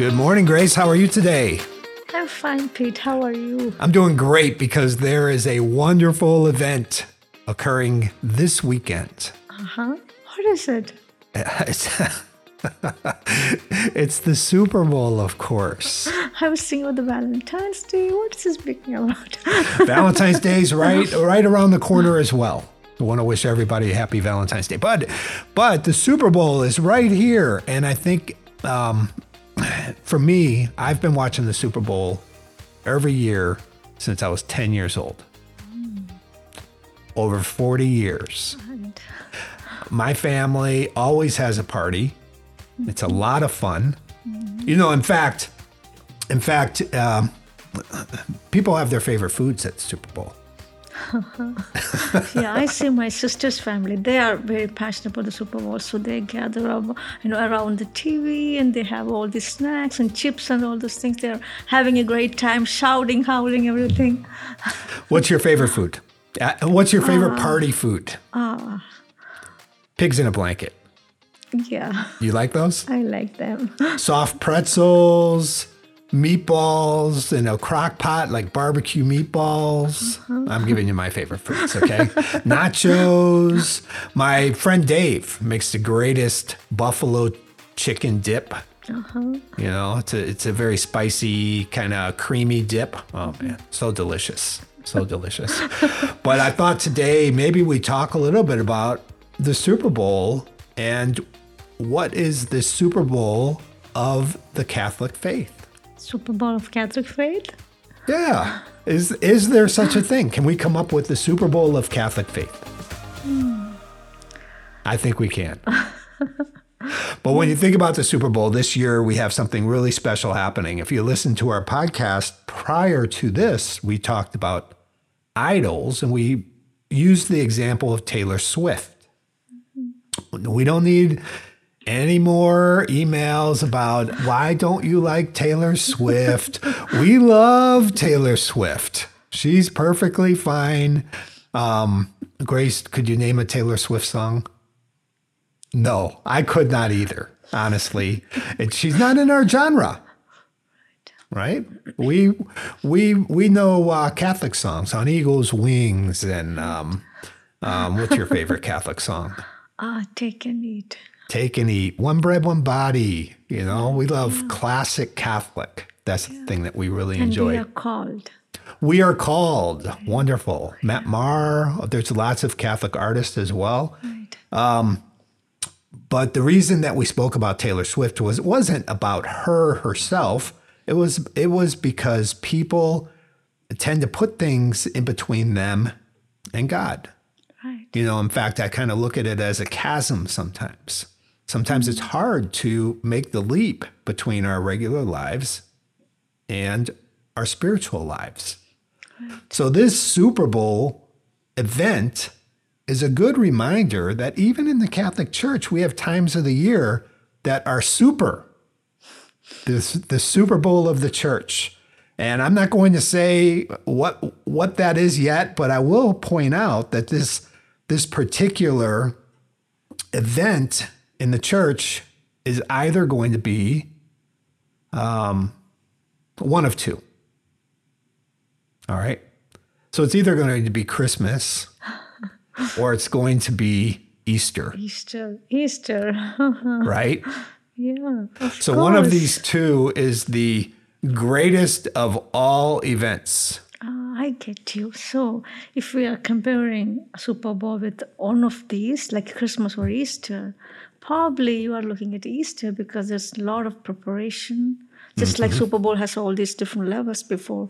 Good morning, Grace. How are you today? I'm fine, Pete. How are you? I'm doing great because there is a wonderful event occurring this weekend. Uh-huh. What is it? It's the Super Bowl, of course. I was thinking of the Valentine's Day. What is this big deal about? Valentine's Day is right around the corner as well. I want to wish everybody a happy Valentine's Day. But the Super Bowl is right here. And I think for me, I've been watching the Super Bowl every year since I was 10 years old. Over 40 years. God. My family always has a party. It's a lot of fun. You know, in fact, people have their favorite foods at the Super Bowl. Yeah, I see my sister's family. They are very passionate about the Super Bowl, so they gather up, around the TV, and they have all these snacks and chips and all those things. They're having a great time, shouting, howling, everything. What's your favorite food? What's your favorite party food? Pigs in a blanket. Yeah. You like those? I like them. Soft pretzels, meatballs in a crock pot, like barbecue meatballs. Uh-huh. I'm giving you my favorite foods, okay? Nachos. My friend Dave makes the greatest buffalo chicken dip. Uh-huh. You know, it's a very spicy, kind of creamy dip. Oh, man, so delicious. So delicious. But I thought today maybe we talk a little bit about the Super Bowl and what is the Super Bowl of the Catholic faith. Super Bowl of Catholic faith? Yeah. Is there such a thing? Can we come up with the Super Bowl of Catholic faith? I think we can. But when you think about the Super Bowl, this year we have something really special happening. If you listen to our podcast prior to this, we talked about idols and we used the example of Taylor Swift. Mm-hmm. We don't need any more emails about why don't you like Taylor Swift? We love Taylor Swift. She's perfectly fine. Grace, could you name a Taylor Swift song? No, I could not either, honestly. And she's not in our genre, right? We know Catholic songs on Eagle's Wings and what's your favorite Catholic song? Take and Eat. Take and Eat. One Bread, One Body. You know, we love classic Catholic. That's the thing that we really enjoy. And We Are Called. We Are Called. Right. Wonderful. Right. Matt Maher. There's lots of Catholic artists as well. Right. But the reason that we spoke about Taylor Swift was it wasn't about her herself. It was because people tend to put things in between them and God. Right. You know, in fact, I kind of look at it as a chasm sometimes. Sometimes it's hard to make the leap between our regular lives and our spiritual lives. Right. So this Super Bowl event is a good reminder that even in the Catholic Church, we have times of the year that are the Super Bowl of the Church. And I'm not going to say what that is yet, but I will point out that this particular event in the Church is either going to be one of two. All right. So it's either going to be Christmas or it's going to be Easter. Easter. Right? Yeah. So course. One of these two is the greatest of all events. I get you. So if we are comparing Super Bowl with one of these, like Christmas or Easter, probably you are looking at Easter because there's a lot of preparation. Just like Super Bowl has all these different levels before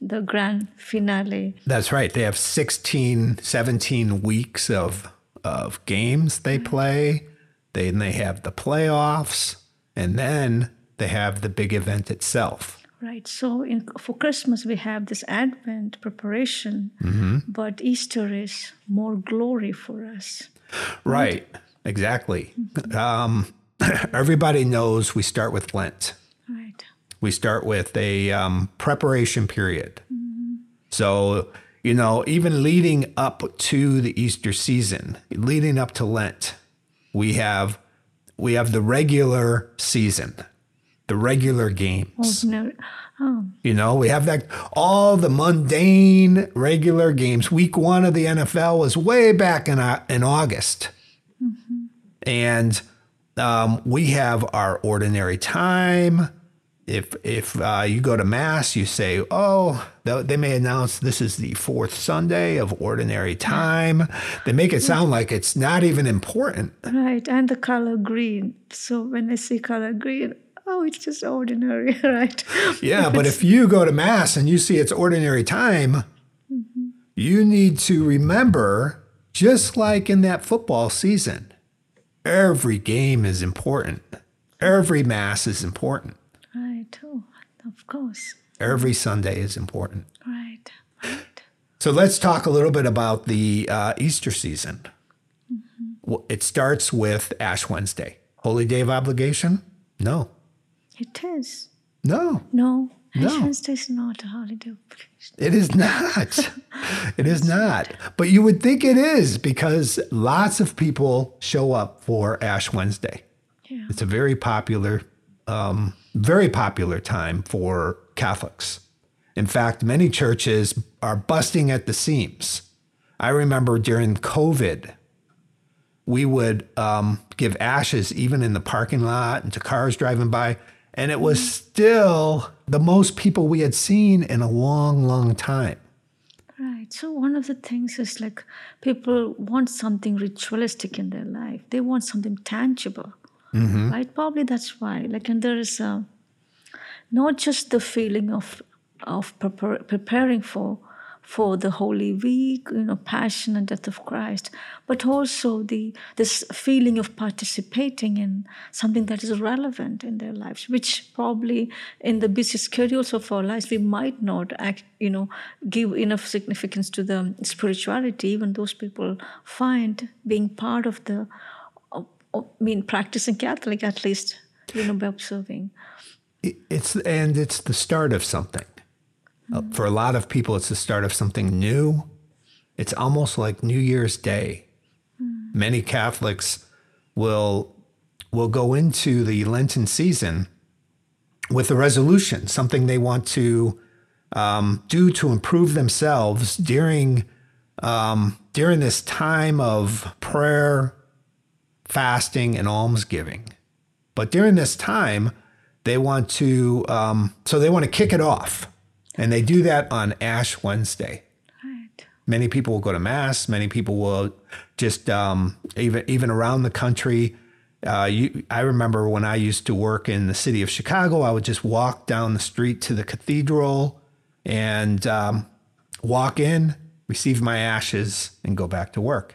the grand finale. That's right. They have 16, 17 weeks of games they play. Then they have the playoffs. And then they have the big event itself. Right. So for Christmas, we have this Advent preparation. But Easter is more glory for us. Right. Exactly. Everybody knows we start with Lent. Right. We start with a preparation period. So, you know, even leading up to the Easter season, leading up to Lent, we have the regular season. the regular games. You know, we have that all the mundane regular games. Week one of the NFL was way back in August. Mm-hmm. And we have our ordinary time. If you go to Mass, you say, oh, they may announce this is the fourth Sunday of ordinary time. They make it sound like it's not even important. Right, and the color green. So when I see color green, oh, it's just ordinary, right? Yeah, but if you go to Mass and you see it's ordinary time, mm-hmm. you need to remember, just like in that football season, every game is important. Every Mass is important. Right, oh, of course. Every Sunday is important. Right, right. So let's talk a little bit about the Easter season. Mm-hmm. It starts with Ash Wednesday. Holy Day of Obligation? No. It is. No. No. Ash Wednesday is not a holiday of obligation. It is not. It is not. But you would think it is because lots of people show up for Ash Wednesday. Yeah. It's a very popular time for Catholics. In fact, many churches are busting at the seams. I remember during COVID, we would give ashes even in the parking lot and to cars driving by. And it was still the most people we had seen in a long, long time. Right. So one of the things is like people want something ritualistic in their life. They want something tangible. Mm-hmm. Right? Probably that's why. Like, and there is not just the feeling of preparing for the Holy Week, you know, Passion and Death of Christ, but also this feeling of participating in something that is relevant in their lives, which probably in the busy schedules of our lives, we might not give enough significance to the spirituality, even those people find being part of practicing Catholic, at least, by observing. It's the start of something. For a lot of people, it's the start of something new. It's almost like New Year's Day. Mm. Many Catholics will go into the Lenten season with a resolution, something they want to do to improve themselves during this time of prayer, fasting, and almsgiving. But during this time, they want to kick it off. And they do that on Ash Wednesday. Right. Many people will go to Mass. Many people will just, even around the country. I remember when I used to work in the city of Chicago, I would just walk down the street to the cathedral and walk in, receive my ashes, and go back to work.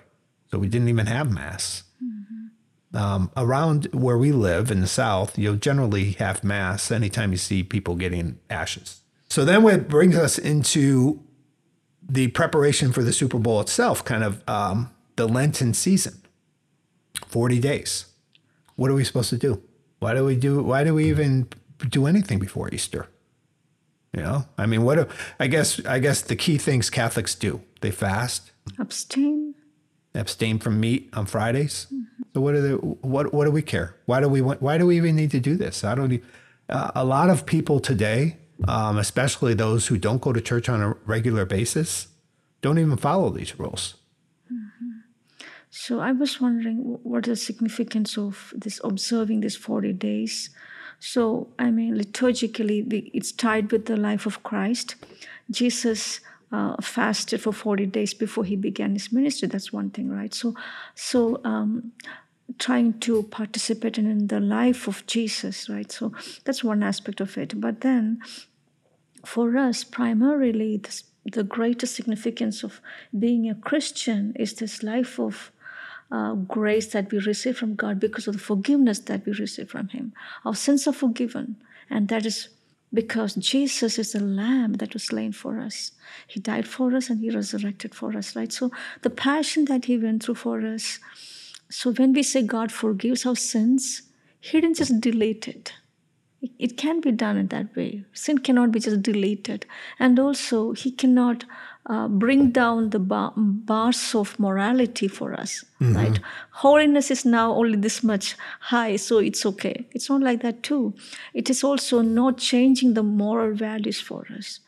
So we didn't even have Mass. Mm-hmm. Around where we live in the South, you'll generally have Mass anytime you see people getting ashes. So then it brings us into the preparation for the Super Bowl itself, kind of the Lenten season, 40 days. What are we supposed to do? Why do we even do anything before Easter? You know, I mean, I guess the key things Catholics do, they fast. Abstain from meat on Fridays. Mm-hmm. So what do we care? Why do we even need to do this? A lot of people today, especially those who don't go to church on a regular basis, don't even follow these rules. Mm-hmm. So I was wondering what is the significance of this observing these 40 days. So, I mean, liturgically, it's tied with the life of Christ. Jesus fasted for 40 days before he began his ministry. That's one thing, right? So trying to participate in the life of Jesus, right? So that's one aspect of it. But then for us, primarily, the greatest significance of being a Christian is this life of grace that we receive from God because of the forgiveness that we receive from him. Our sins are forgiven, and that is because Jesus is the Lamb that was slain for us. He died for us and he resurrected for us, right? So the passion that he went through for us. So when we say God forgives our sins, he didn't just delete it. It can't be done in that way. Sin cannot be just deleted. And also, he cannot bring down the bars of morality for us, mm-hmm. right? Holiness is now only this much high, so it's okay. It's not like that too. It is also not changing the moral values for us.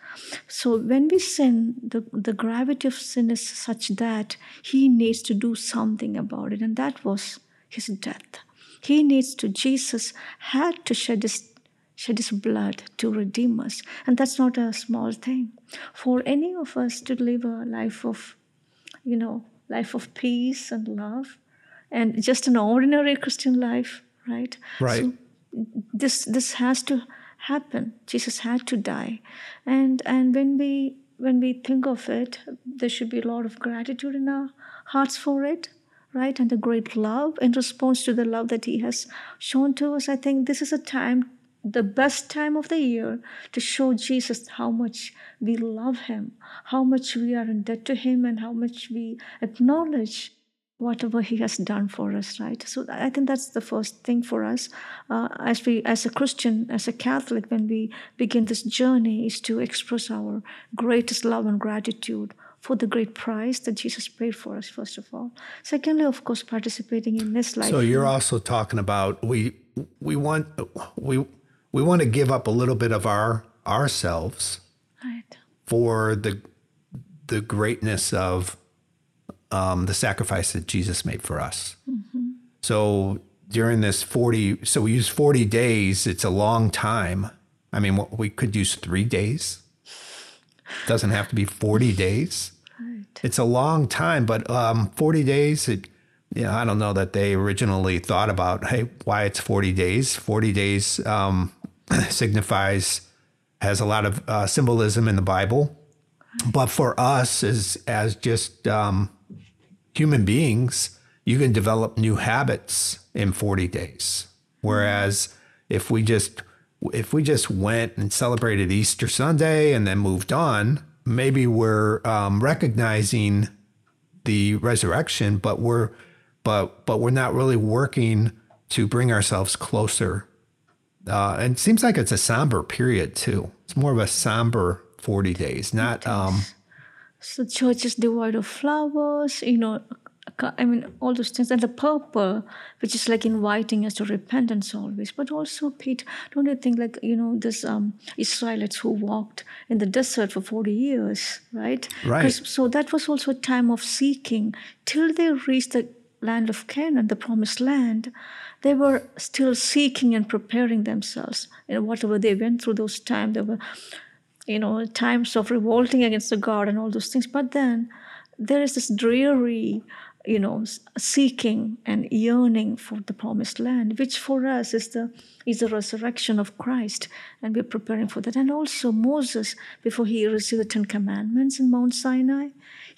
So when we sin, the gravity of sin is such that he needs to do something about it, and that was his death. He needs to, Jesus had to shed his blood to redeem us. And that's not a small thing. For any of us to live a life of peace and love, and just an ordinary Christian life, right? Right. So this has to happen. Jesus had to die. And when we think of it, there should be a lot of gratitude in our hearts for it. Right, and a great love in response to the love that he has shown to us. I think this is a time, the best time of the year, to show Jesus how much we love him, how much we are in debt to him, and how much we acknowledge whatever he has done for us. Right, so I think that's the first thing for us as a Catholic, when we begin this journey, is to express our greatest love and gratitude for the great price that Jesus paid for us, first of all. Secondly, of course, participating in this life. So you're also talking about we want to give up a little bit of ourselves, right, for the greatness of the sacrifice that Jesus made for us. Mm-hmm. So during this 40, so we use 40 days. It's a long time. I mean, we could use 3 days. Doesn't have to be 40 days. Right. It's a long time, but 40 days, I don't know that they originally thought about, hey, why it's 40 days. 40 days has a lot of symbolism in the Bible. Right. But for us as just human beings, you can develop new habits in 40 days. Whereas if we just... went and celebrated Easter Sunday and then moved on, maybe we're recognizing the resurrection, but we're not really working to bring ourselves closer. And it seems like it's a somber period too. It's more of a somber 40 days, not. So church is devoid of flowers, I mean, all those things. And the purple, which is like inviting us to repentance always. But also, Pete, don't you think this Israelites who walked in the desert for 40 years, right? Right. So that was also a time of seeking. Till they reached the land of Canaan, the promised land, they were still seeking and preparing themselves. And whatever they went through those times, there were, times of revolting against the God and all those things. But then there is this dreary... seeking and yearning for the promised land, which for us is the resurrection of Christ, and we're preparing for that. And also Moses, before he received the 10 commandments in Mount Sinai,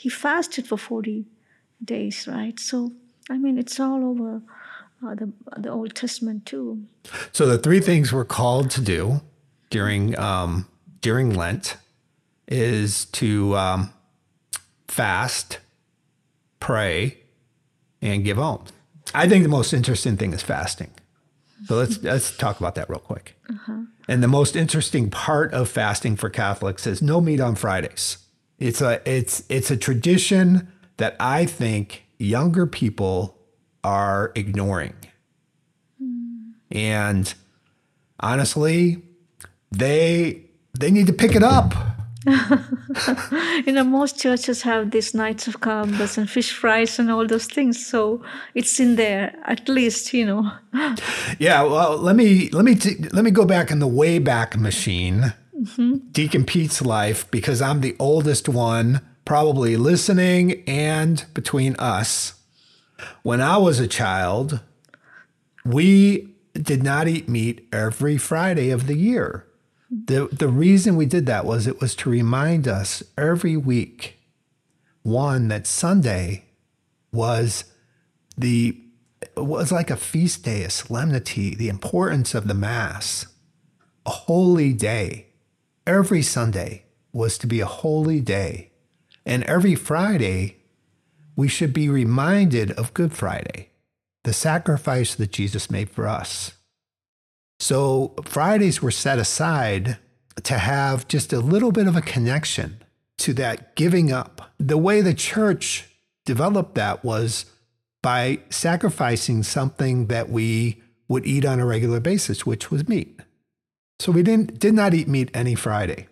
he fasted for 40 days, right? So, I mean, it's all over the Old Testament too. So the three things we're called to do during Lent is to fast, pray, and give alms. I think the most interesting thing is fasting. So let's talk about that real quick. Uh-huh. And the most interesting part of fasting for Catholics is no meat on Fridays. It's a tradition that I think younger people are ignoring. Mm. And honestly, they need to pick it up. Most churches have these nights of carbs and fish fries and all those things, so it's in there at least, Yeah, well, let me go back in the Wayback Machine, mm-hmm. Deacon Pete's life, because I'm the oldest one probably listening and between us. When I was a child, we did not eat meat every Friday of the year. The reason we did that was it was to remind us every week, one, that Sunday was like a feast day, a solemnity, the importance of the Mass, a holy day. Every Sunday was to be a holy day. And every Friday, we should be reminded of Good Friday, the sacrifice that Jesus made for us. So Fridays were set aside to have just a little bit of a connection to that giving up. The way the church developed that was by sacrificing something that we would eat on a regular basis, which was meat. So we did not eat meat any Friday.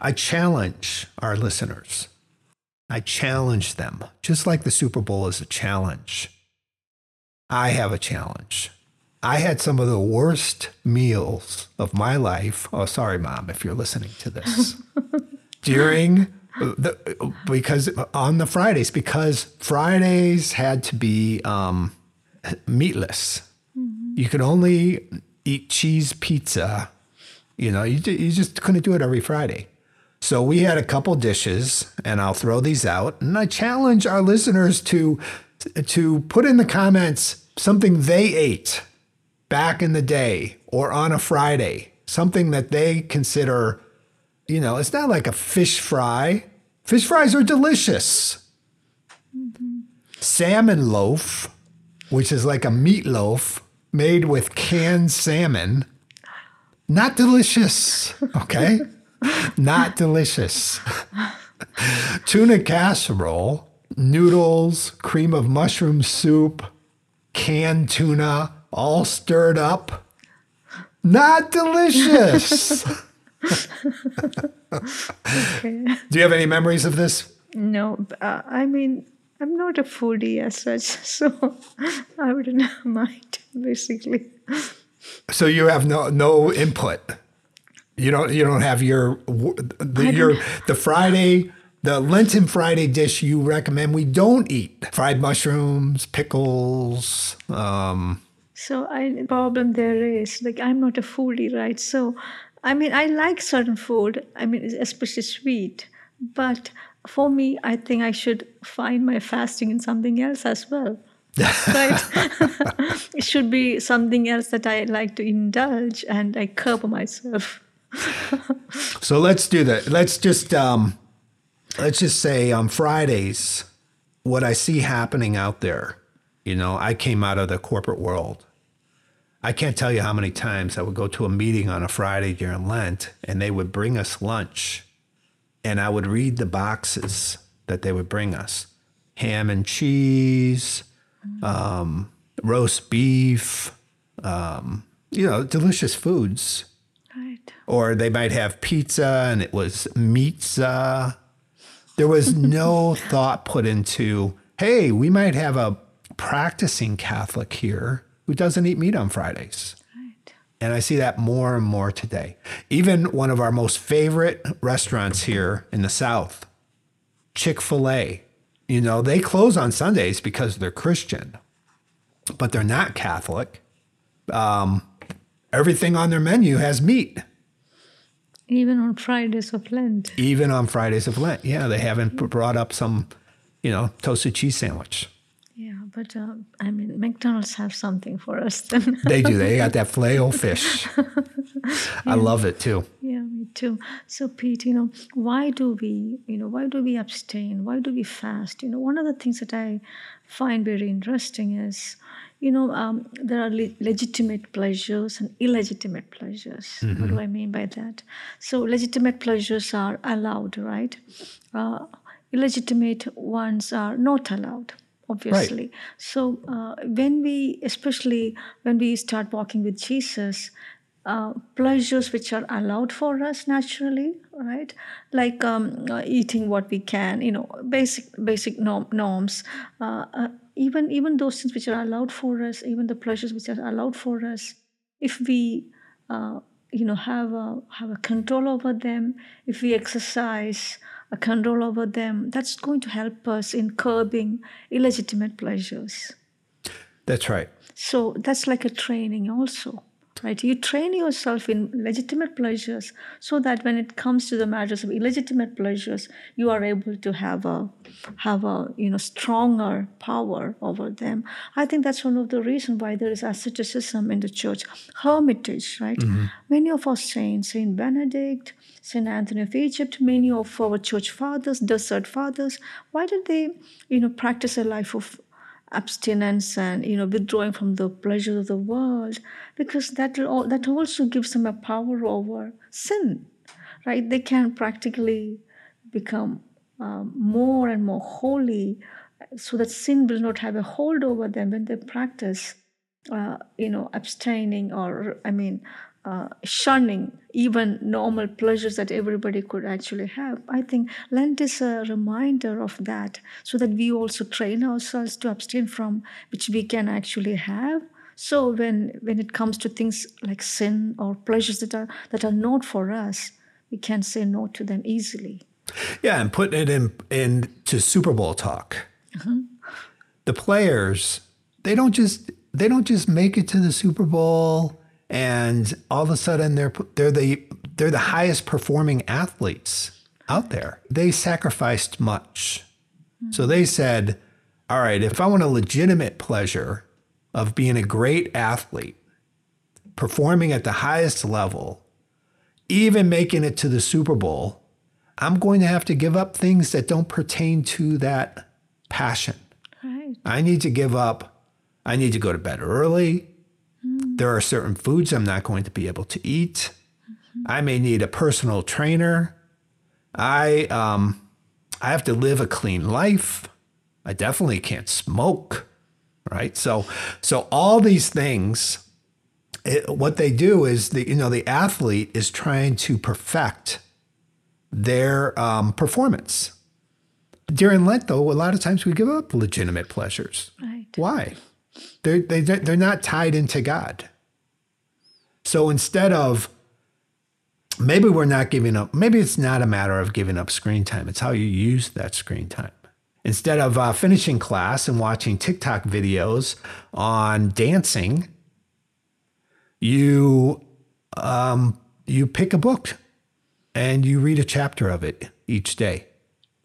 I challenge our listeners. I challenge them, just like the Super Bowl is a challenge. I have a challenge. I had some of the worst meals of my life. Oh, sorry, Mom, if you're listening to this. Because on the Fridays, because Fridays had to be meatless. Mm-hmm. You could only eat cheese pizza. You know, you just couldn't do it every Friday. So we had a couple dishes, and I'll throw these out. And I challenge our listeners to put in the comments something they ate back in the day or on a Friday, something that they consider, you know, it's not like a fish fry. Fish fries are delicious. Mm-hmm. Salmon loaf, which is like a meatloaf made with canned salmon. Not delicious, okay? Not delicious. Tuna casserole, noodles, cream of mushroom soup, canned tuna, all stirred up. Not delicious. Okay. Do you have any memories of this? No, I mean, I'm not a foodie as such, so I wouldn't mind, basically. So you have no input. You don't have the Friday, the Lenten Friday dish you recommend we don't eat. Fried mushrooms, pickles. So the problem there is, like, I'm not a foodie, right? So, I mean, I like certain food, I mean, especially sweet. But for me, I think I should find my fasting in something else as well. Right? It should be something else that I like to indulge and I curb myself. So let's do that. Let's just say on Fridays, what I see happening out there, you know, I came out of the corporate world. I can't tell you how many times I would go to a meeting on a Friday during Lent and they would bring us lunch and I would read the boxes that they would bring us. Ham and cheese, roast beef, you know, delicious foods. Right. Or they might have pizza and it was meatza. There was no thought put into, hey, we might have a practicing Catholic here who doesn't eat meat on Fridays. Right. And I see that more and more today. Even one of our most favorite restaurants here in the South, Chick-fil-A. You know, they close on Sundays because they're Christian, but they're not Catholic. Everything on their menu has meat. Even on Fridays of Lent. Even on Fridays of Lent. Yeah, they haven't brought up some, you know, toasted cheese sandwich. Yeah, but I mean, McDonald's have something for us then. They do. They got that filet fish. Yeah. I love it too. Yeah, me too. So Pete, you know, why do we abstain? Why do we fast? You know, one of the things that I find very interesting is, you know, there are legitimate pleasures and illegitimate pleasures. Mm-hmm. What do I mean by that? So legitimate pleasures are allowed, right? Illegitimate ones are not allowed. Obviously. Right. So especially when we start walking with Jesus, pleasures which are allowed for us naturally, right? Like eating what we can, you know, basic norms. Even those things which are allowed for us, even the pleasures which are allowed for us, if we, you know, have a control over them, if we exercise a control over them, that's going to help us in curbing illegitimate pleasures. That's right. So that's like a training also, right? You train yourself in legitimate pleasures so that when it comes to the matters of illegitimate pleasures, you are able to have a you know, stronger power over them. I think that's one of the reasons why there is asceticism in the church. Hermitage, right? Mm-hmm. Many of our saints, Saint Benedict, St. Anthony of Egypt, many of our church fathers, desert fathers, why did they, you know, practice a life of abstinence and, you know, withdrawing from the pleasures of the world? Because that also gives them a power over sin, right? They can practically become more and more holy, so that sin will not have a hold over them when they practice, abstaining or, shunning even normal pleasures that everybody could actually have. I think Lent is a reminder of that, so that we also train ourselves to abstain from which we can actually have. So when it comes to things like sin or pleasures that are not for us, we can say no to them easily. Yeah, and putting it into Super Bowl talk. Uh-huh. The players, they don't just make it to the Super Bowl and all of a sudden they're the highest performing athletes out there. They sacrificed much. Mm-hmm. So they said, all right, if I want a legitimate pleasure of being a great athlete, performing at the highest level, even making it to the Super Bowl, I'm going to have to give up things that don't pertain to that passion. Right. I need to give up. I need to go to bed early. Mm-hmm. There are certain foods I'm not going to be able to eat. Mm-hmm. I may need a personal trainer. I have to live a clean life. I definitely can't smoke, right? So all these things, what they do is the athlete is trying to perfect their performance. During Lent, though, a lot of times we give up legitimate pleasures. Right. Why? They're not tied into God. So instead of, maybe we're not giving up, maybe it's not a matter of giving up screen time. It's how you use that screen time. Instead of finishing class and watching TikTok videos on dancing, you pick a book and you read a chapter of it each day.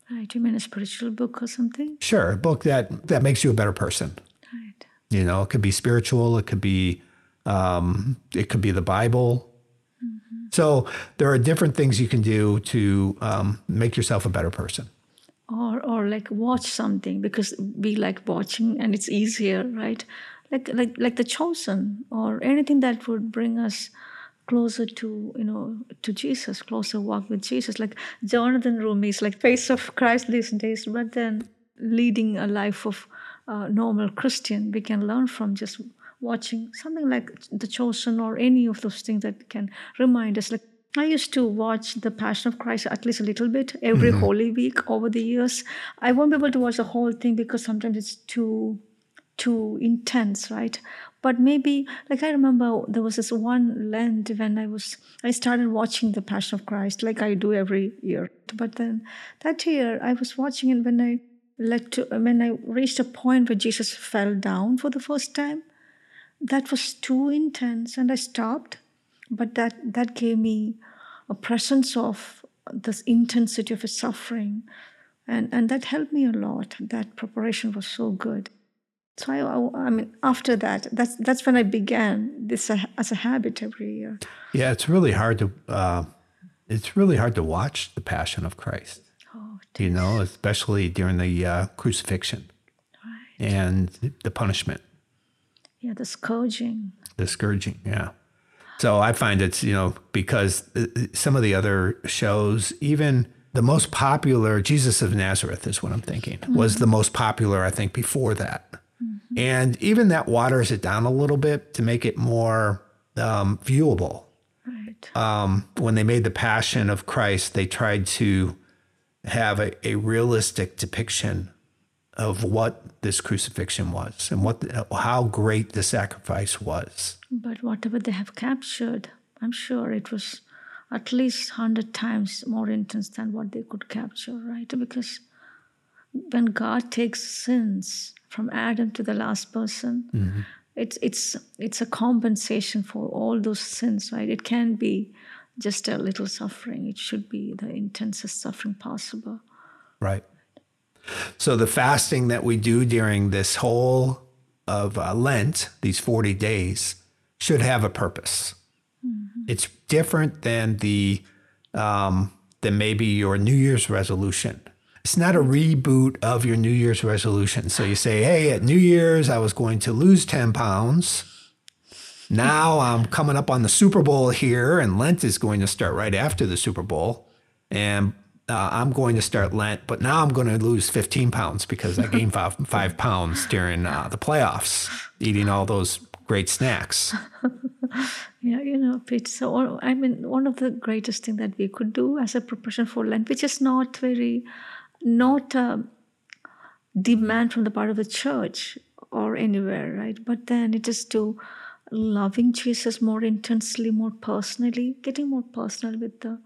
Right, do you mean a spiritual book or something? Sure, a book that makes you a better person. Right. It could be spiritual, it could be the Bible. Mm-hmm. So there are different things you can do to make yourself a better person. Or like watch something, because we like watching and it's easier, right? Like The Chosen, or anything that would bring us closer to Jesus, closer walk with Jesus. Like Jonathan Rumi's Face of Christ these days, but then leading a life of normal Christian, we can learn from just watching something like The Chosen or any of those things that can remind us. I used to watch The Passion of Christ at least a little bit every mm-hmm. Holy Week over the years. I won't be able to watch the whole thing because sometimes it's too intense, right? But maybe, I remember there was this one Lent when I started watching The Passion of Christ like I do every year. But then that year I was watching it when I reached a point where Jesus fell down for the first time. That was too intense and I stopped. But that gave me a presence of this intensity of his suffering. And that helped me a lot. That preparation was so good. So, after that, that's when I began this as a habit every year. Yeah, it's really hard to watch The Passion of Christ. Oh, geez. Especially during the crucifixion, right, and the punishment. Yeah, the scourging. Yeah. So I find it's, because some of the other shows, even the most popular, Jesus of Nazareth is what I'm thinking, mm-hmm. was the most popular, I think, before that. Mm-hmm. And even that waters it down a little bit to make it more viewable. Right. When they made The Passion of Christ, they tried to have a realistic depiction of what this crucifixion was and how great the sacrifice was. But whatever they have captured, I'm sure it was at least 100 times more intense than what they could capture, right? Because when God takes sins from Adam to the last person, mm-hmm. it's a compensation for all those sins, right? It can be just a little suffering. It should be the intensest suffering possible. Right. So the fasting that we do during this whole of Lent, these 40 days, should have a purpose. Mm-hmm. It's different than maybe your New Year's resolution. It's not a reboot of your New Year's resolution. So you say, hey, at New Year's, I was going to lose 10 pounds. Now I'm coming up on the Super Bowl here, and Lent is going to start right after the Super Bowl. And I'm going to start Lent, but now I'm going to lose 15 pounds because I gained five pounds during the playoffs, eating all those great snacks. Yeah, you know, Pete, so I mean, one of the greatest things that we could do as a preparation for Lent, which is not very, not a demand from the part of the church or anywhere, right? But then it is to loving Jesus more intensely, more personally, getting more personal with the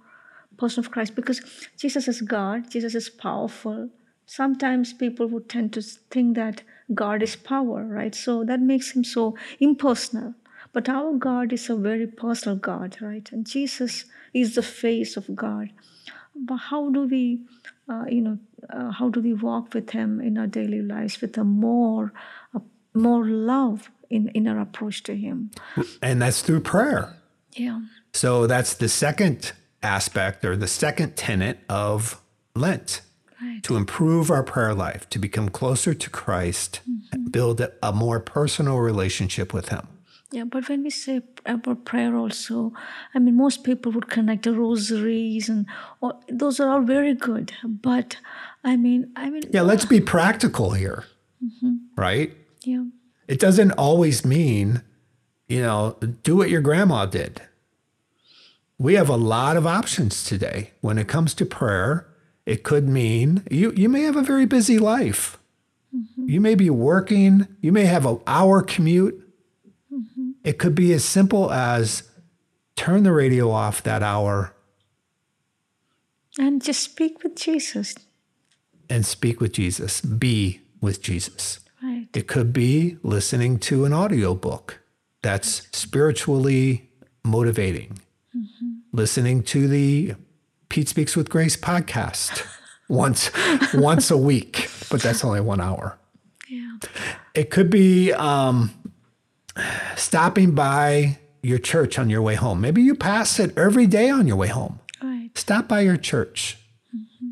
person of Christ, because Jesus is God, Jesus is powerful. Sometimes people would tend to think that God is power, right? So that makes him so impersonal. But our God is a very personal God, right? And Jesus is the face of God. But how do we, how do we walk with him in our daily lives with a more love in our approach to him? And that's through prayer. Yeah. So that's the second aspect or the second tenet of Lent, right, to improve our prayer life, to become closer to Christ, and build a more personal relationship with him. Yeah, but when we say about prayer also, I mean, most people would connect the rosaries and those are all very good. But I mean. Yeah, let's be practical here, right? Yeah. It doesn't always mean, do what your grandma did. We have a lot of options today when it comes to prayer. It could mean you may have a very busy life. You may be working. You may have an hour commute. It could be as simple as turn the radio off that hour. And just speak with Jesus. Be with Jesus. Right. It could be listening to an audiobook that's spiritually motivating. Listening to the Pete Speaks with Grace podcast once a week, but that's only 1 hour. Yeah. It could be stopping by your church on your way home. Maybe you pass it every day on your way home. Right. Stop by your church.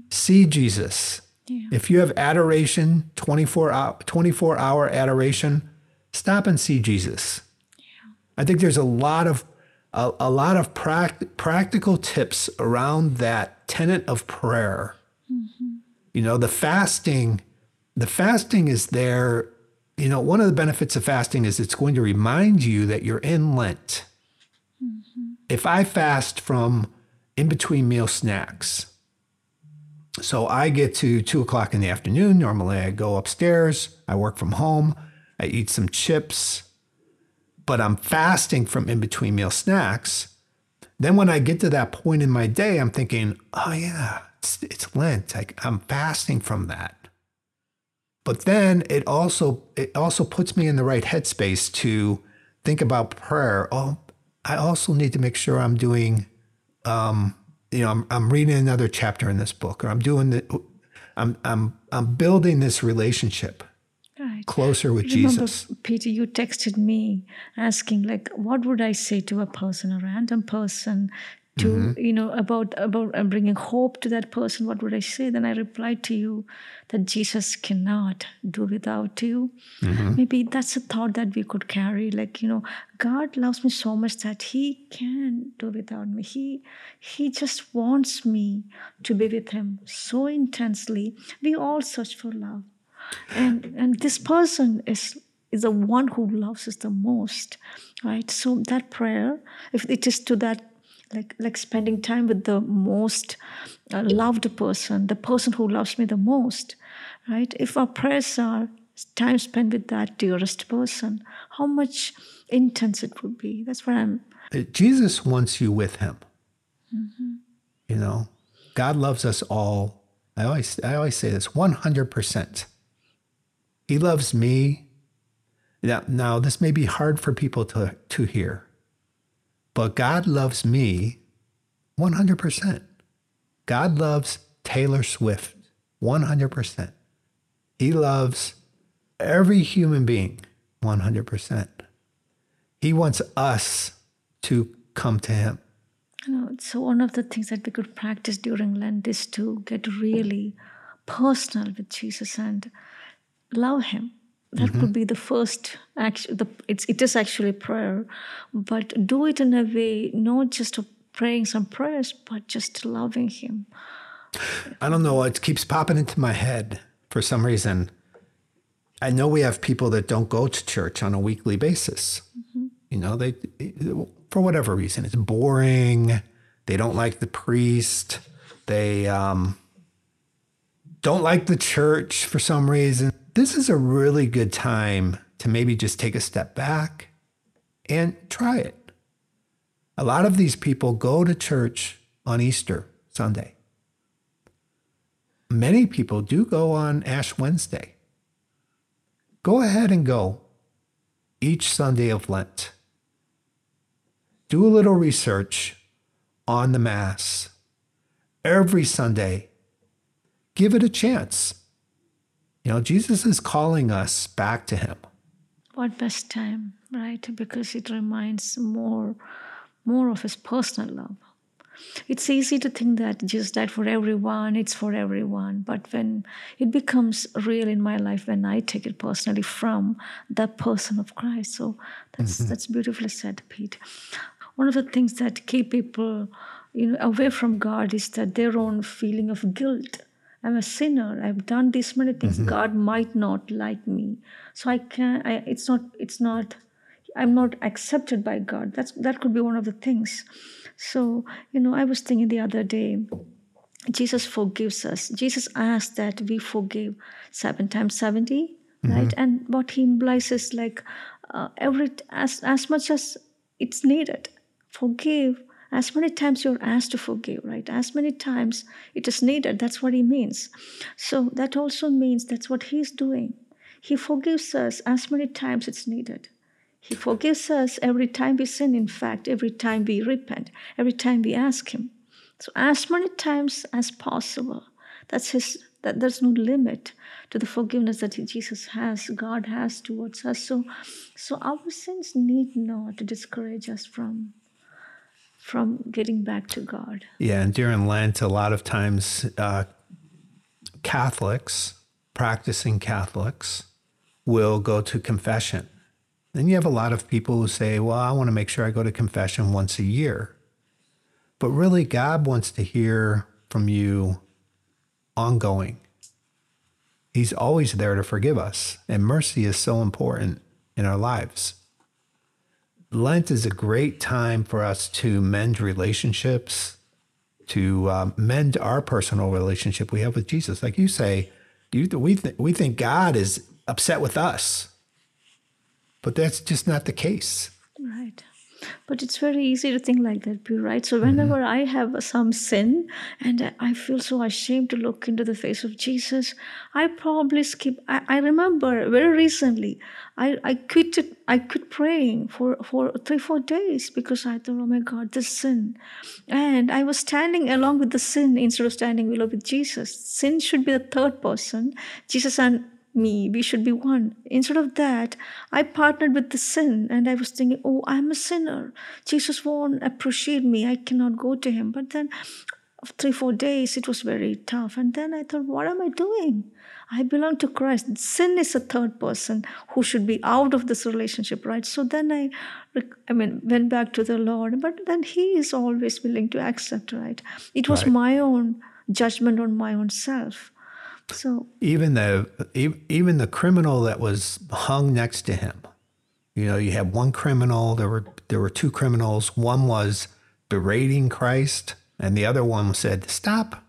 See Jesus. Yeah. If you have adoration, 24-hour adoration, stop and see Jesus. Yeah. I think there's a lot of practical tips around that tenet of prayer. The fasting is there. One of the benefits of fasting is it's going to remind you that you're in Lent. If I fast from in-between meal snacks, so I get to 2:00 in the afternoon. Normally I go upstairs, I work from home, I eat some chips, but I'm fasting from in-between meal snacks. Then when I get to that point in my day, I'm thinking, oh yeah, it's Lent. I'm fasting from that. But then it also puts me in the right headspace to think about prayer. Oh, I also need to make sure I'm doing, I'm reading another chapter in this book, or I'm building this relationship. Right. Closer with Jesus. Peter, you texted me asking, what would I say to a random person to, about bringing hope to that person? What would I say? Then I replied to you that Jesus cannot do without you. Maybe that's a thought that we could carry. God loves me so much that he can do without me. He just wants me to be with him so intensely. We all search for love. And this person is the one who loves us the most, right? So that prayer, if it is to that, like spending time with the most loved person, the person who loves me the most, right? If our prayers are time spent with that dearest person, how much intense it would be. That's what I'm... Jesus wants you with him. God loves us all. I always say this, 100%. He loves me. Now, this may be hard for people to hear, but God loves me 100%. God loves Taylor Swift 100%. He loves every human being 100%. He wants us to come to him. So one of the things that we could practice during Lent is to get really personal with Jesus and love him. That could be the first action. It is actually prayer, but do it in a way, not just of praying some prayers, but just loving him. I don't know. It keeps popping into my head for some reason. I know we have people that don't go to church on a weekly basis. Mm-hmm. You know, they, for whatever reason, it's boring. They don't like the priest. They don't like the church for some reason. This is a really good time to maybe just take a step back and try it. A lot of these people go to church on Easter Sunday. Many people do go on Ash Wednesday. Go ahead and go each Sunday of Lent. Do a little research on the Mass every Sunday. Give it a chance. You know, Jesus is calling us back to him. What best time, right? Because it reminds more of his personal love. It's easy to think that Jesus died for everyone, it's for everyone. But when it becomes real in my life, when I take it personally from the person of Christ. So that's beautifully said, Pete. One of the things that keep people, you know, away from God is that their own feeling of guilt. I'm a sinner. I've done these many things. Mm-hmm. God might not like me. So I can't, I'm not accepted by God. That could be one of the things. So, you know, I was thinking the other day, Jesus forgives us. Jesus asked that we forgive 7 times 70, right? And what he implies is like as much as it's needed, forgive as many times you're asked to forgive, right? As many times it is needed. That's what he means. So that also means that's what he's doing. He forgives us as many times it's needed. He forgives us every time we sin, in fact, every time we repent, every time we ask him. So as many times as possible. There's no limit to the forgiveness that Jesus has, God has towards us. So our sins need not discourage us from getting back to God. Yeah, and during Lent, a lot of times Catholics, practicing Catholics, will go to confession. Then you have a lot of people who say, well, I want to make sure I go to confession once a year. But really, God wants to hear from you ongoing. He's always there to forgive us. And mercy is so important in our lives. Lent is a great time for us to mend relationships, to mend our personal relationship we have with Jesus. Like you say, we think God is upset with us. But that's just not the case. Right. But it's very easy to think like that, right? So whenever I have some sin and I feel so ashamed to look into the face of Jesus, I probably skip. I remember very recently, I quit praying for 3-4 days because I thought, oh my God, this sin. And I was standing along with the sin instead of standing below with Jesus. Sin should be the third person. Jesus and me, we should be one. Instead of that, I partnered with the sin and I was thinking, oh, I'm a sinner. Jesus won't appreciate me. I cannot go to him. But then 3-4 days, it was very tough. And then I thought, what am I doing? I belong to Christ. Sin is a third person who should be out of this relationship, right? So then I went back to the Lord, but then he is always willing to accept, right? It was my own judgment on my own self. So even the criminal that was hung next to him, you know, you had one criminal. There were two criminals. One was berating Christ, and the other one said, "Stop!"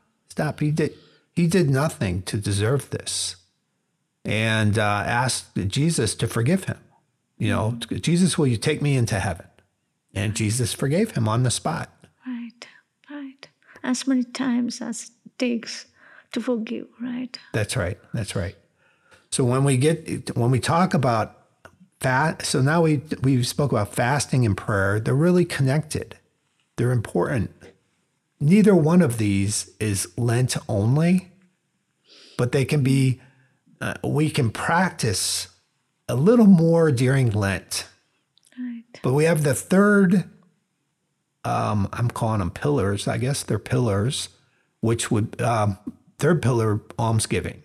He did nothing to deserve this, and asked Jesus to forgive him. You know, Jesus, will you take me into heaven? And Jesus forgave him on the spot. Right. As many times as it takes to forgive, right? That's right. So when we talk about fast, so now we spoke about fasting and prayer. They're really connected. They're important. Neither one of these is Lent only, but they can be. We can practice a little more during Lent. Right. But we have the third. I'm calling them pillars. I guess they're pillars, which would. Third pillar, almsgiving.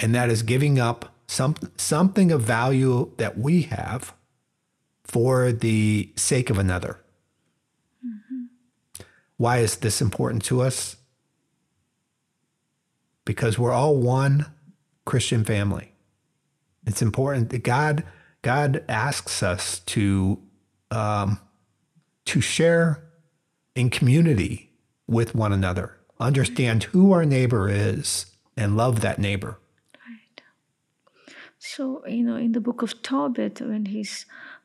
And that is giving up something of value that we have for the sake of another. Why is this important to us? because we're all one Christian family. It's important that God asks us to share in community with one another, understand who our neighbor is, and love that neighbor. Right. So, in the book of Tobit, when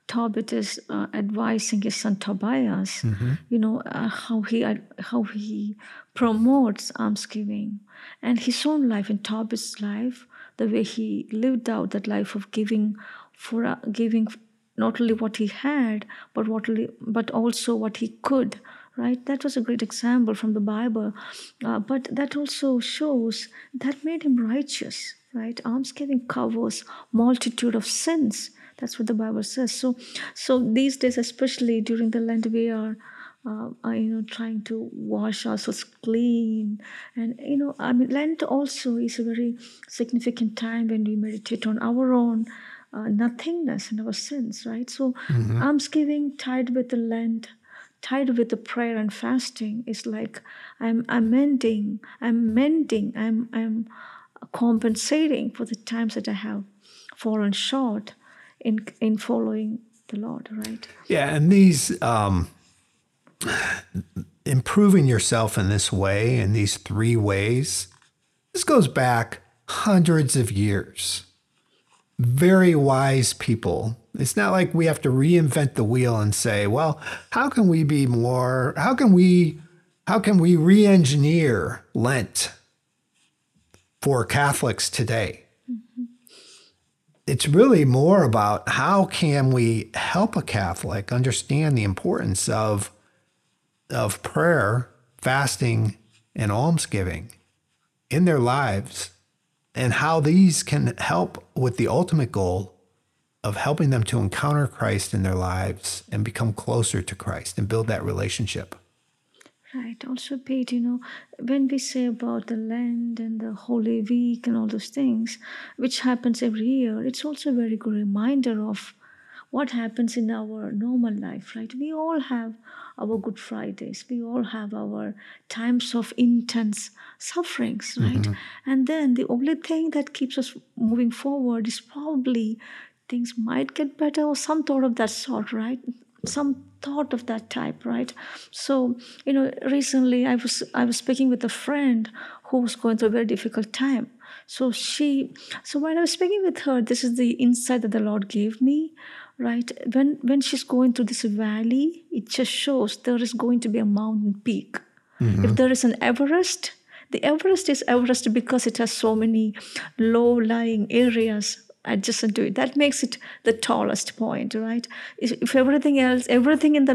Tobit is advising his son Tobias, mm-hmm. How he promotes almsgiving, and his own life and Tobit's life, the way he lived out that life of giving for giving not only what he had, but also what he could. Right, that was a great example from the Bible, but that also shows that made him righteous. Right, almsgiving covers multitude of sins. That's what the Bible says. So these days, especially during the Lent, we are trying to wash ourselves clean. And, Lent also is a very significant time when we meditate on our own nothingness and our sins, right? So mm-hmm. almsgiving tied with the Lent, tied with the prayer and fasting is like I'm compensating for the times that I have fallen short in following the Lord, right? Yeah, and these improving yourself in this way, in these three ways, this goes back hundreds of years. Very wise people. It's not like we have to reinvent the wheel and say, well, how can we re-engineer Lent for Catholics today? Mm-hmm. It's really more about how can we help a Catholic understand the importance of prayer, fasting, and almsgiving in their lives, and how these can help with the ultimate goal of helping them to encounter Christ in their lives and become closer to Christ and build that relationship. Right. Also, Pete, when we say about the Lent and the Holy Week and all those things, which happens every year, it's also a very good reminder of what happens in our normal life, right? We all have our Good Fridays. We all have our times of intense sufferings, right? Mm-hmm. And then the only thing that keeps us moving forward is probably things might get better or some thought of that sort, right? Some thought of that type, right? So, recently I was speaking with a friend who was going through a very difficult time. So when I was speaking with her, this is the insight that the Lord gave me, right? When she's going through this valley, it just shows there is going to be a mountain peak. Mm-hmm. If there is an Everest, the Everest is Everest because it has so many low-lying areas adjacent to it. That makes it the tallest point, right? If everything in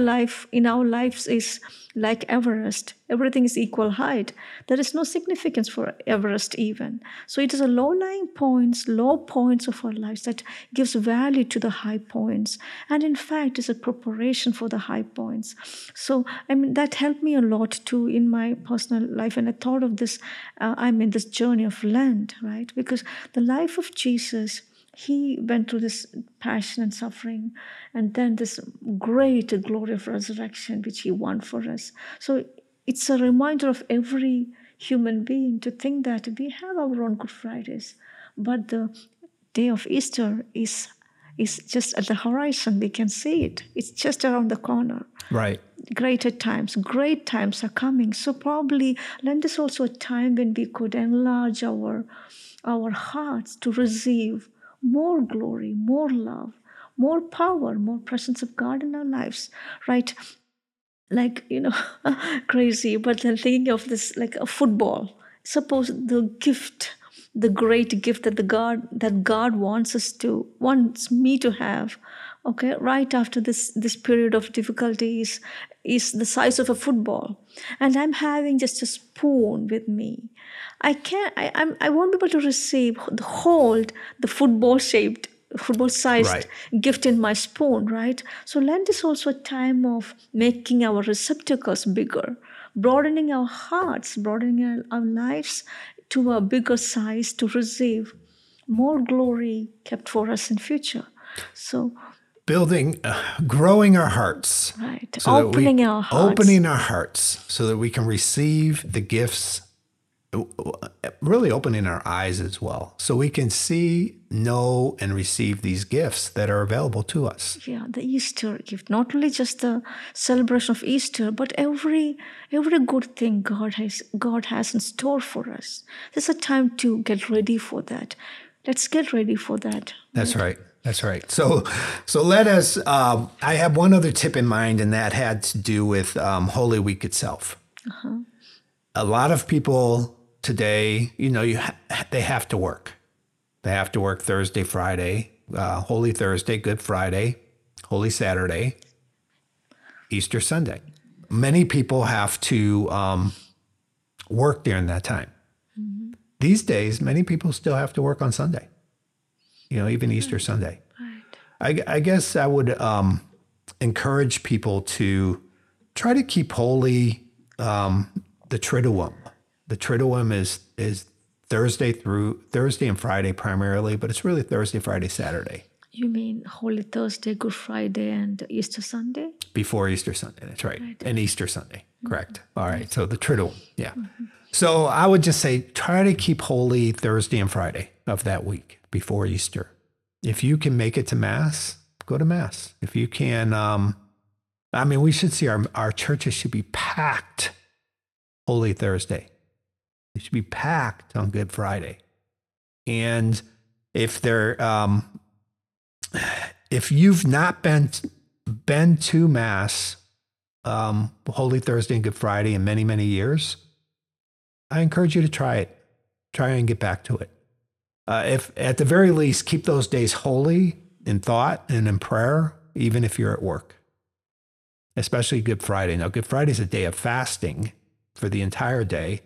our lives is like Everest, everything is equal height, there is no significance for Everest even. So it is a low points of our lives that gives value to the high points. And in fact, it's a preparation for the high points. So, that helped me a lot too in my personal life. And I thought of this, this journey of Lent, right? Because the life of Jesus, he went through this passion and suffering, and then this great glory of resurrection, which he won for us. So it's a reminder of every human being to think that we have our own Good Fridays, but the day of Easter is just at the horizon. We can see it. It's just around the corner. Right. Great times are coming. So probably Lent is also a time when we could enlarge our hearts to receive more glory, more love, more power, more presence of God in our lives, right? Like, crazy, but I'm thinking of this like a football. Suppose the great gift that God wants me to have, okay, right after this period of difficulties is the size of a football, and I'm having just a spoon with me. I won't be able to hold the football-sized right. gift in my spoon, right? So Lent is also a time of making our receptacles bigger, broadening our hearts, broadening our lives to a bigger size to receive more glory kept for us in future. So growing our hearts. Right. Opening our hearts so that we can receive the gifts really opening our eyes as well, so we can see, know, and receive these gifts that are available to us. Yeah, the Easter gift, not only just the celebration of Easter, but every good thing God has in store for us. This is a time to get ready for that. Let's get ready for that. That's right. That's right. So let us, I have one other tip in mind, and that had to do with Holy Week itself. Uh-huh. A lot of people today, they have to work. They have to work Thursday, Friday, Holy Thursday, Good Friday, Holy Saturday, Easter Sunday. Many people have to work during that time. Mm-hmm. These days, many people still have to work on Sunday, even Easter Sunday. Right. I guess I would encourage people to try to keep holy the Triduum. The Triduum is Thursday and Friday primarily, but it's really Thursday, Friday, Saturday. You mean Holy Thursday, Good Friday, and Easter Sunday? Before Easter Sunday, that's right. And Easter Sunday, correct. Mm-hmm. All right, so the Triduum, yeah. Mm-hmm. So I would just say try to keep holy Thursday and Friday of that week before Easter. If you can make it to Mass, go to Mass. If you can, we should see our churches should be packed Holy Thursday. It should be packed on Good Friday. And if they're, if you've not been to Mass, Holy Thursday and Good Friday in many, many years, I encourage you to try it. Try and get back to it. If at the very least, keep those days holy in thought and in prayer, even if you're at work, especially Good Friday. Now, Good Friday is a day of fasting for the entire day.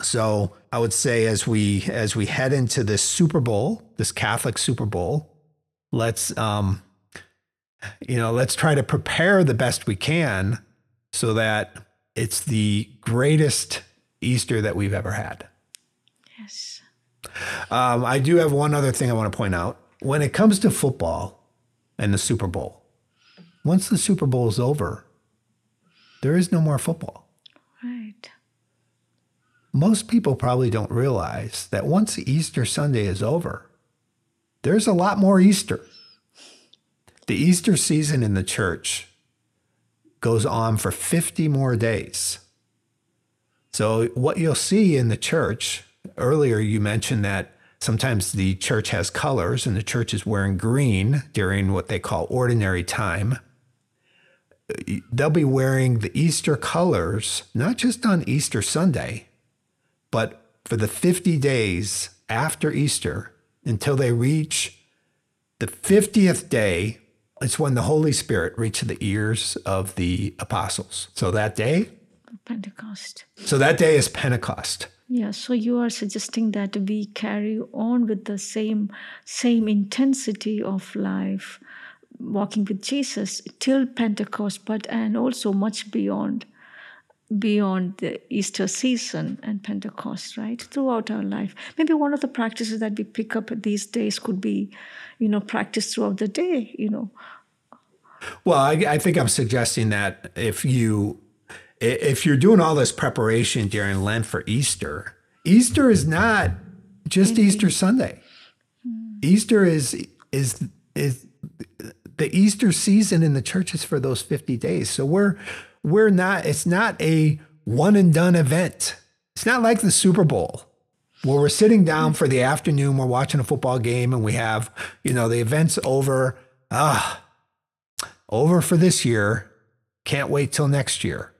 So I would say as we head into this Super Bowl, this Catholic Super Bowl, let's try to prepare the best we can so that it's the greatest Easter that we've ever had. Yes. I do have one other thing I want to point out. When it comes to football and the Super Bowl, once the Super Bowl is over, there is no more football. Right. Most people probably don't realize that once Easter Sunday is over, there's a lot more Easter. The Easter season in the church goes on for 50 more days. So what you'll see in the church, earlier you mentioned that sometimes the church has colors and the church is wearing green during what they call ordinary time. They'll be wearing the Easter colors, not just on Easter Sunday, but for the 50 days after Easter until they reach the 50th day. It's when the Holy Spirit reached the ears of the apostles. So that day? Pentecost. So that day is Pentecost. Yeah, so you are suggesting that we carry on with the same intensity of life, walking with Jesus till Pentecost, and also much beyond the Easter season and Pentecost, right? Throughout our life. Maybe one of the practices that we pick up these days could be, practice throughout the day, Well, I think I'm suggesting that if you're doing all this preparation during Lent for Easter, Easter is not just Easter Sunday. Easter is the Easter season in the church is for those 50 days. So we're not, it's not a one and done event. It's not like the Super Bowl where we're sitting down for the afternoon, we're watching a football game and we have, the event's over. Over for this year. Can't wait till next year.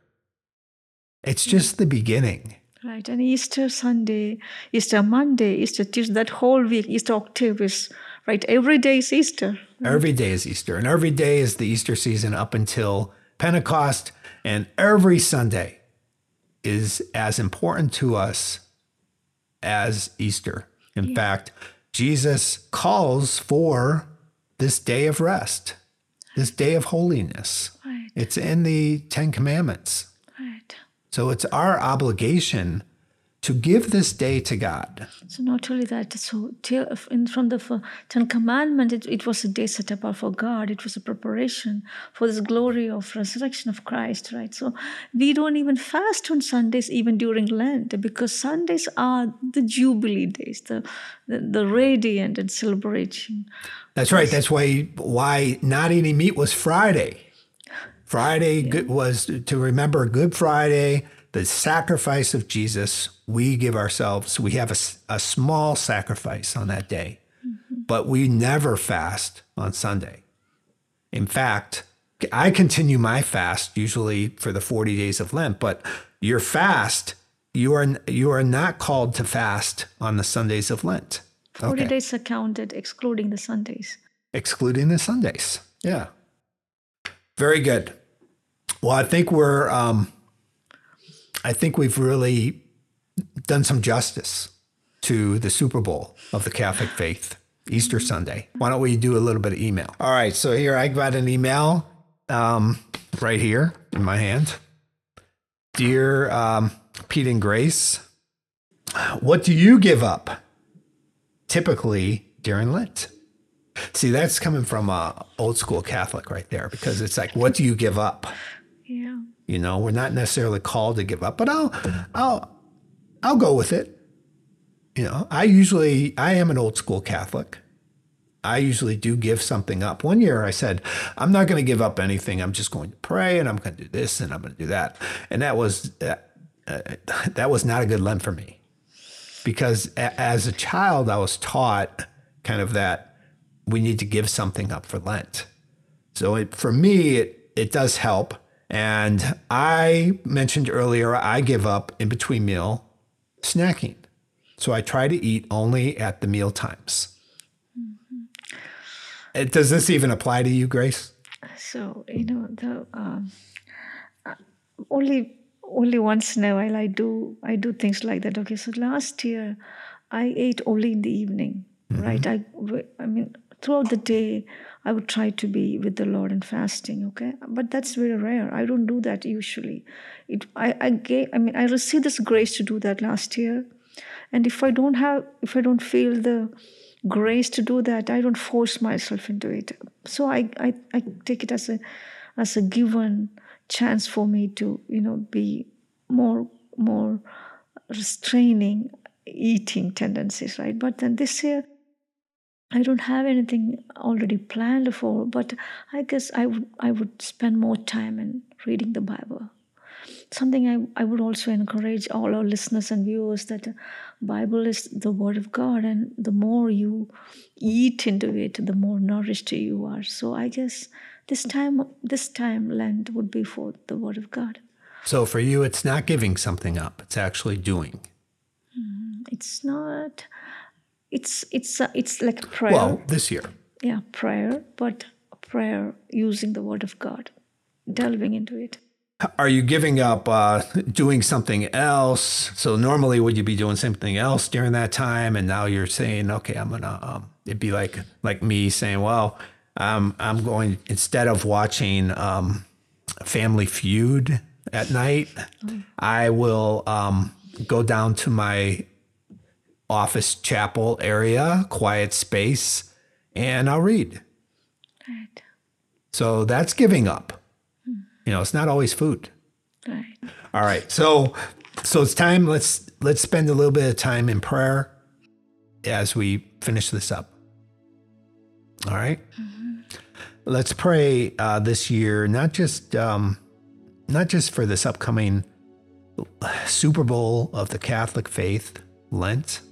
It's just the beginning. Right. And Easter Sunday, Easter Monday, Easter Tuesday, that whole week, Easter Octave is right. Every day is Easter. Right? Every day is Easter. And every day is the Easter season up until Pentecost. And every Sunday is as important to us as Easter. In fact, Jesus calls for this day of rest, this day of holiness. Right. It's in the Ten Commandments. Right. So it's our obligation to give this day to God. So not only that, so from the Ten Commandments, it was a day set apart for God. It was a preparation for this glory of resurrection of Christ, right? So we don't even fast on Sundays, even during Lent, because Sundays are the Jubilee days, the radiant and celebration. That's right. That's why not eating meat was Friday. Was to remember Good Friday, the sacrifice of Jesus. We give ourselves, we have a small sacrifice on that day, mm-hmm. but we never fast on Sunday. In fact, I continue my fast usually for the 40 days of Lent, but your fast, you are not called to fast on the Sundays of Lent. 40 days are counted, excluding the Sundays. Excluding the Sundays, yeah. Very good. Well, I think we've really done some justice to the Super Bowl of the Catholic faith, Easter Sunday. Why don't we do a little bit of email? All right. So here I got an email right here in my hand. Dear Pete and Grace, what do you give up typically during Lent? See, that's coming from a old school Catholic right there, because it's like, what do you give up? Yeah. You know, we're not necessarily called to give up, but I'll go with it. You know, I am an old school Catholic. I usually do give something up. One year I said, I'm not going to give up anything. I'm just going to pray, and I'm going to do this, and I'm going to do that. And that was not a good Lent for me, because as a child I was taught kind of that we need to give something up for Lent. So for me, it does help. And I mentioned earlier, I give up in between meal snacking. So I try to eat only at the meal times. Mm-hmm. Does this even apply to you, Grace? So, you know, only once in a while I do things like that. Okay, so last year I ate only in the evening, mm-hmm. right? I mean, throughout the day, I would try to be with the Lord and fasting, okay? But that's very rare. I don't do that usually. I received this grace to do that last year. And if I don't feel the grace to do that, I don't force myself into it. So I take it as a given chance for me to, you know, be more restraining eating tendencies, right? But then this year, I don't have anything already planned for, but I guess I would spend more time in reading the Bible. Something I would also encourage all our listeners and viewers, that the Bible is the Word of God, and the more you eat into it, the more nourished you are. So I guess this time Lent would be for the Word of God. So for you, it's not giving something up, it's actually doing. It's not... It's like prayer. Well, this year. Yeah, prayer, but prayer using the Word of God, delving into it. Are you giving up doing something else? So normally would you be doing something else during that time? And now you're saying, okay, I'm going to, it'd be like me saying, well, I'm going, instead of watching Family Feud at night, I will go down to my office chapel area, quiet space, and I'll read. Right. So that's giving up. Mm. You know, it's not always food. Right. All right. So it's time. Let's spend a little bit of time in prayer as we finish this up. All right. Mm-hmm. Let's pray this year, not just for this upcoming Super Bowl of the Catholic faith, Lent,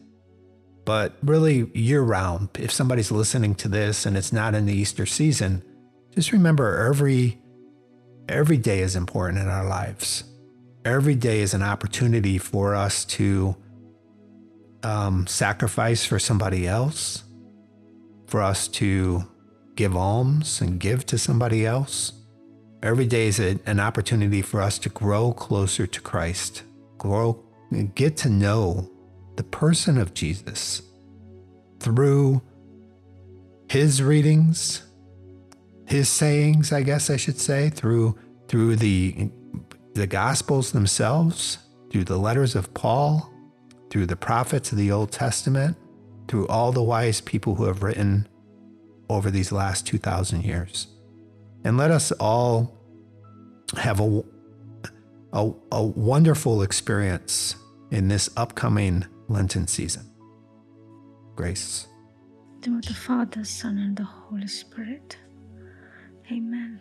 but really year-round. If somebody's listening to this and it's not in the Easter season, just remember every day is important in our lives. Every day is an opportunity for us to sacrifice for somebody else, for us to give alms and give to somebody else. Every day is an opportunity for us to grow closer to Christ, get to know the person of Jesus through his readings, his sayings, I guess I should say, through the Gospels themselves, through the letters of Paul, through the prophets of the Old Testament, through all the wise people who have written over these last 2,000 years. And let us all have a wonderful experience in this upcoming Lenten season. Grace. In the name of the Father, Son, and the Holy Spirit. Amen.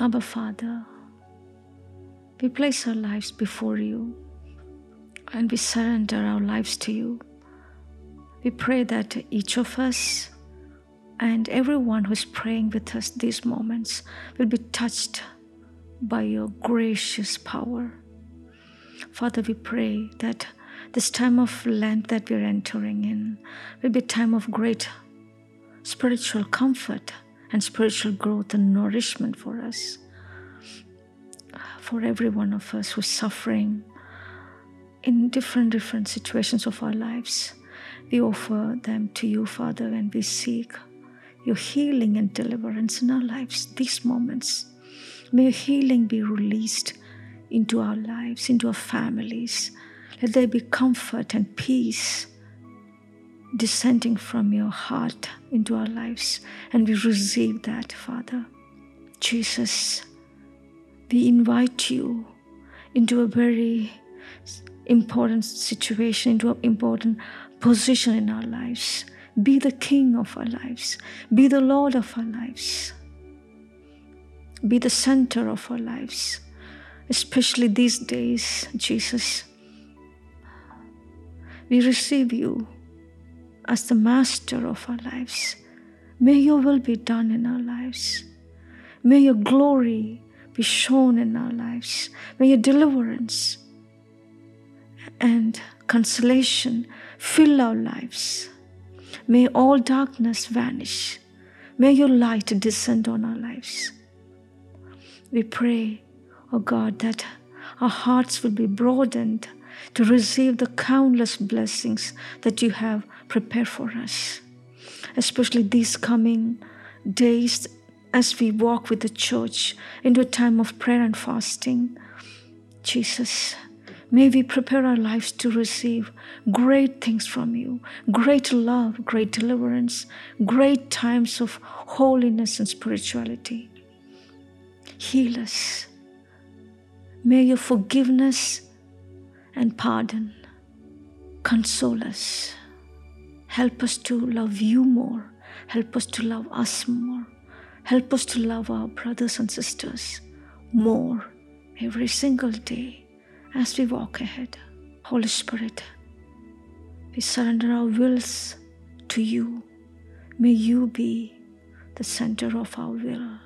Abba, Father, we place our lives before you and we surrender our lives to you. We pray that each of us and everyone who's praying with us these moments will be touched by your gracious power. Father, we pray that this time of Lent that we're entering in will be a time of great spiritual comfort and spiritual growth and nourishment for us, for every one of us who's suffering in different situations of our lives. We offer them to you, Father, and we seek your healing and deliverance in our lives, these moments. May your healing be released into our lives, into our families. Let there be comfort and peace descending from your heart into our lives. And we receive that, Father. Jesus, we invite you into a very important situation, into an important position in our lives. Be the King of our lives. Be the Lord of our lives. Be the center of our lives, especially these days, Jesus. We receive you as the master of our lives. May your will be done in our lives. May your glory be shown in our lives. May your deliverance and consolation fill our lives. May all darkness vanish. May your light descend on our lives. We pray, O God, that our hearts will be broadened to receive the countless blessings that you have prepared for us, especially these coming days as we walk with the church into a time of prayer and fasting. Jesus, may we prepare our lives to receive great things from you, great love, great deliverance, great times of holiness and spirituality. Heal us. May your forgiveness and pardon console us. Help us to love you more. Help us to love us more. Help us to love our brothers and sisters more every single day as we walk ahead. Holy Spirit, we surrender our wills to you. May you be the center of our will.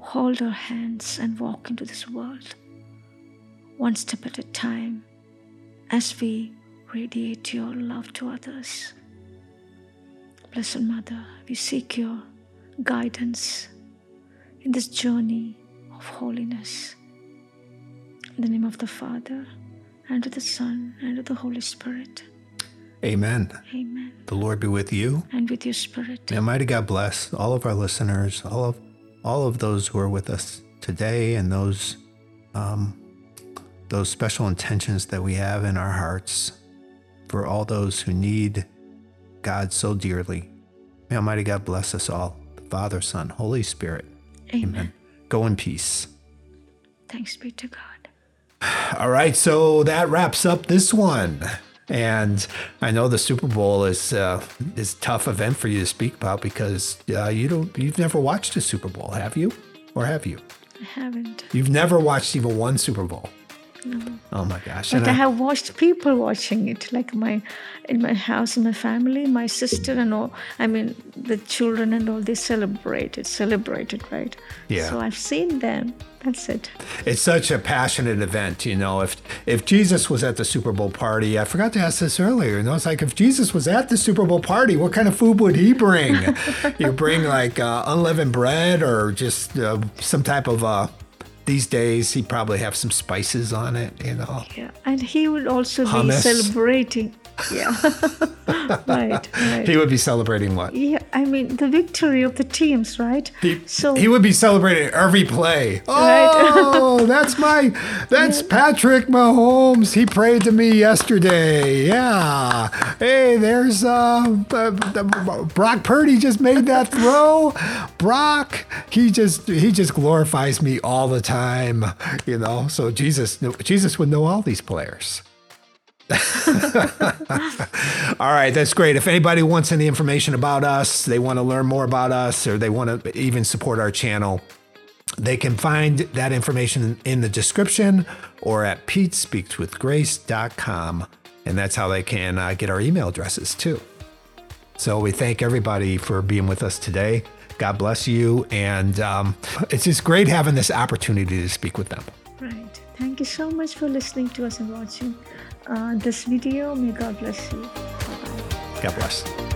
Hold our hands and walk into this world, one step at a time, as we radiate your love to others. Blessed Mother, we seek your guidance in this journey of holiness. In the name of the Father, and of the Son, and of the Holy Spirit. Amen. Amen. The Lord be with you. And with your spirit. May Almighty God bless all of our listeners, all of those who are with us today, and those special intentions that we have in our hearts for all those who need God so dearly. May Almighty God bless us all, the Father, Son, Holy Spirit. Amen. Go in peace. Thanks be to God. All right, so that wraps up this one. And I know the Super Bowl is a tough event for you to speak about because you've never watched a Super Bowl, have you? Or have you? I haven't. You've never watched even one Super Bowl. No. Oh my gosh! But I have watched people watching it, like in my house, in my family, my sister and all. I mean, the children and all. They celebrated, right? Yeah. So I've seen them. That's it. It's such a passionate event, you know. If Jesus was at the Super Bowl party, I forgot to ask this earlier. You know, it's like if Jesus was at the Super Bowl party, what kind of food would he bring? You bring like unleavened bread or just some type of. These days, he'd probably have some spices on it, you know. Yeah, and he would also be celebrating Yeah. right. He would be celebrating what? Yeah, I mean, the victory of the teams, right? He would be celebrating every play. Oh, right. that's Patrick Mahomes. He prayed to me yesterday. Yeah. Hey, there's Brock Purdy just made that throw. Brock, he just glorifies me all the time, you know. So Jesus would know all these players. All right, that's great. If anybody wants any information about us, they want to learn more about us, or they want to even support our channel, they can find that information in the description or at PeteSpeaksWithGrace.com. And that's how they can get our email addresses too. So we thank everybody for being with us today. God bless you. And it's just great having this opportunity to speak with them. Right. Thank you so much for listening to us and watching this video. May God bless you. Bye-bye. God bless.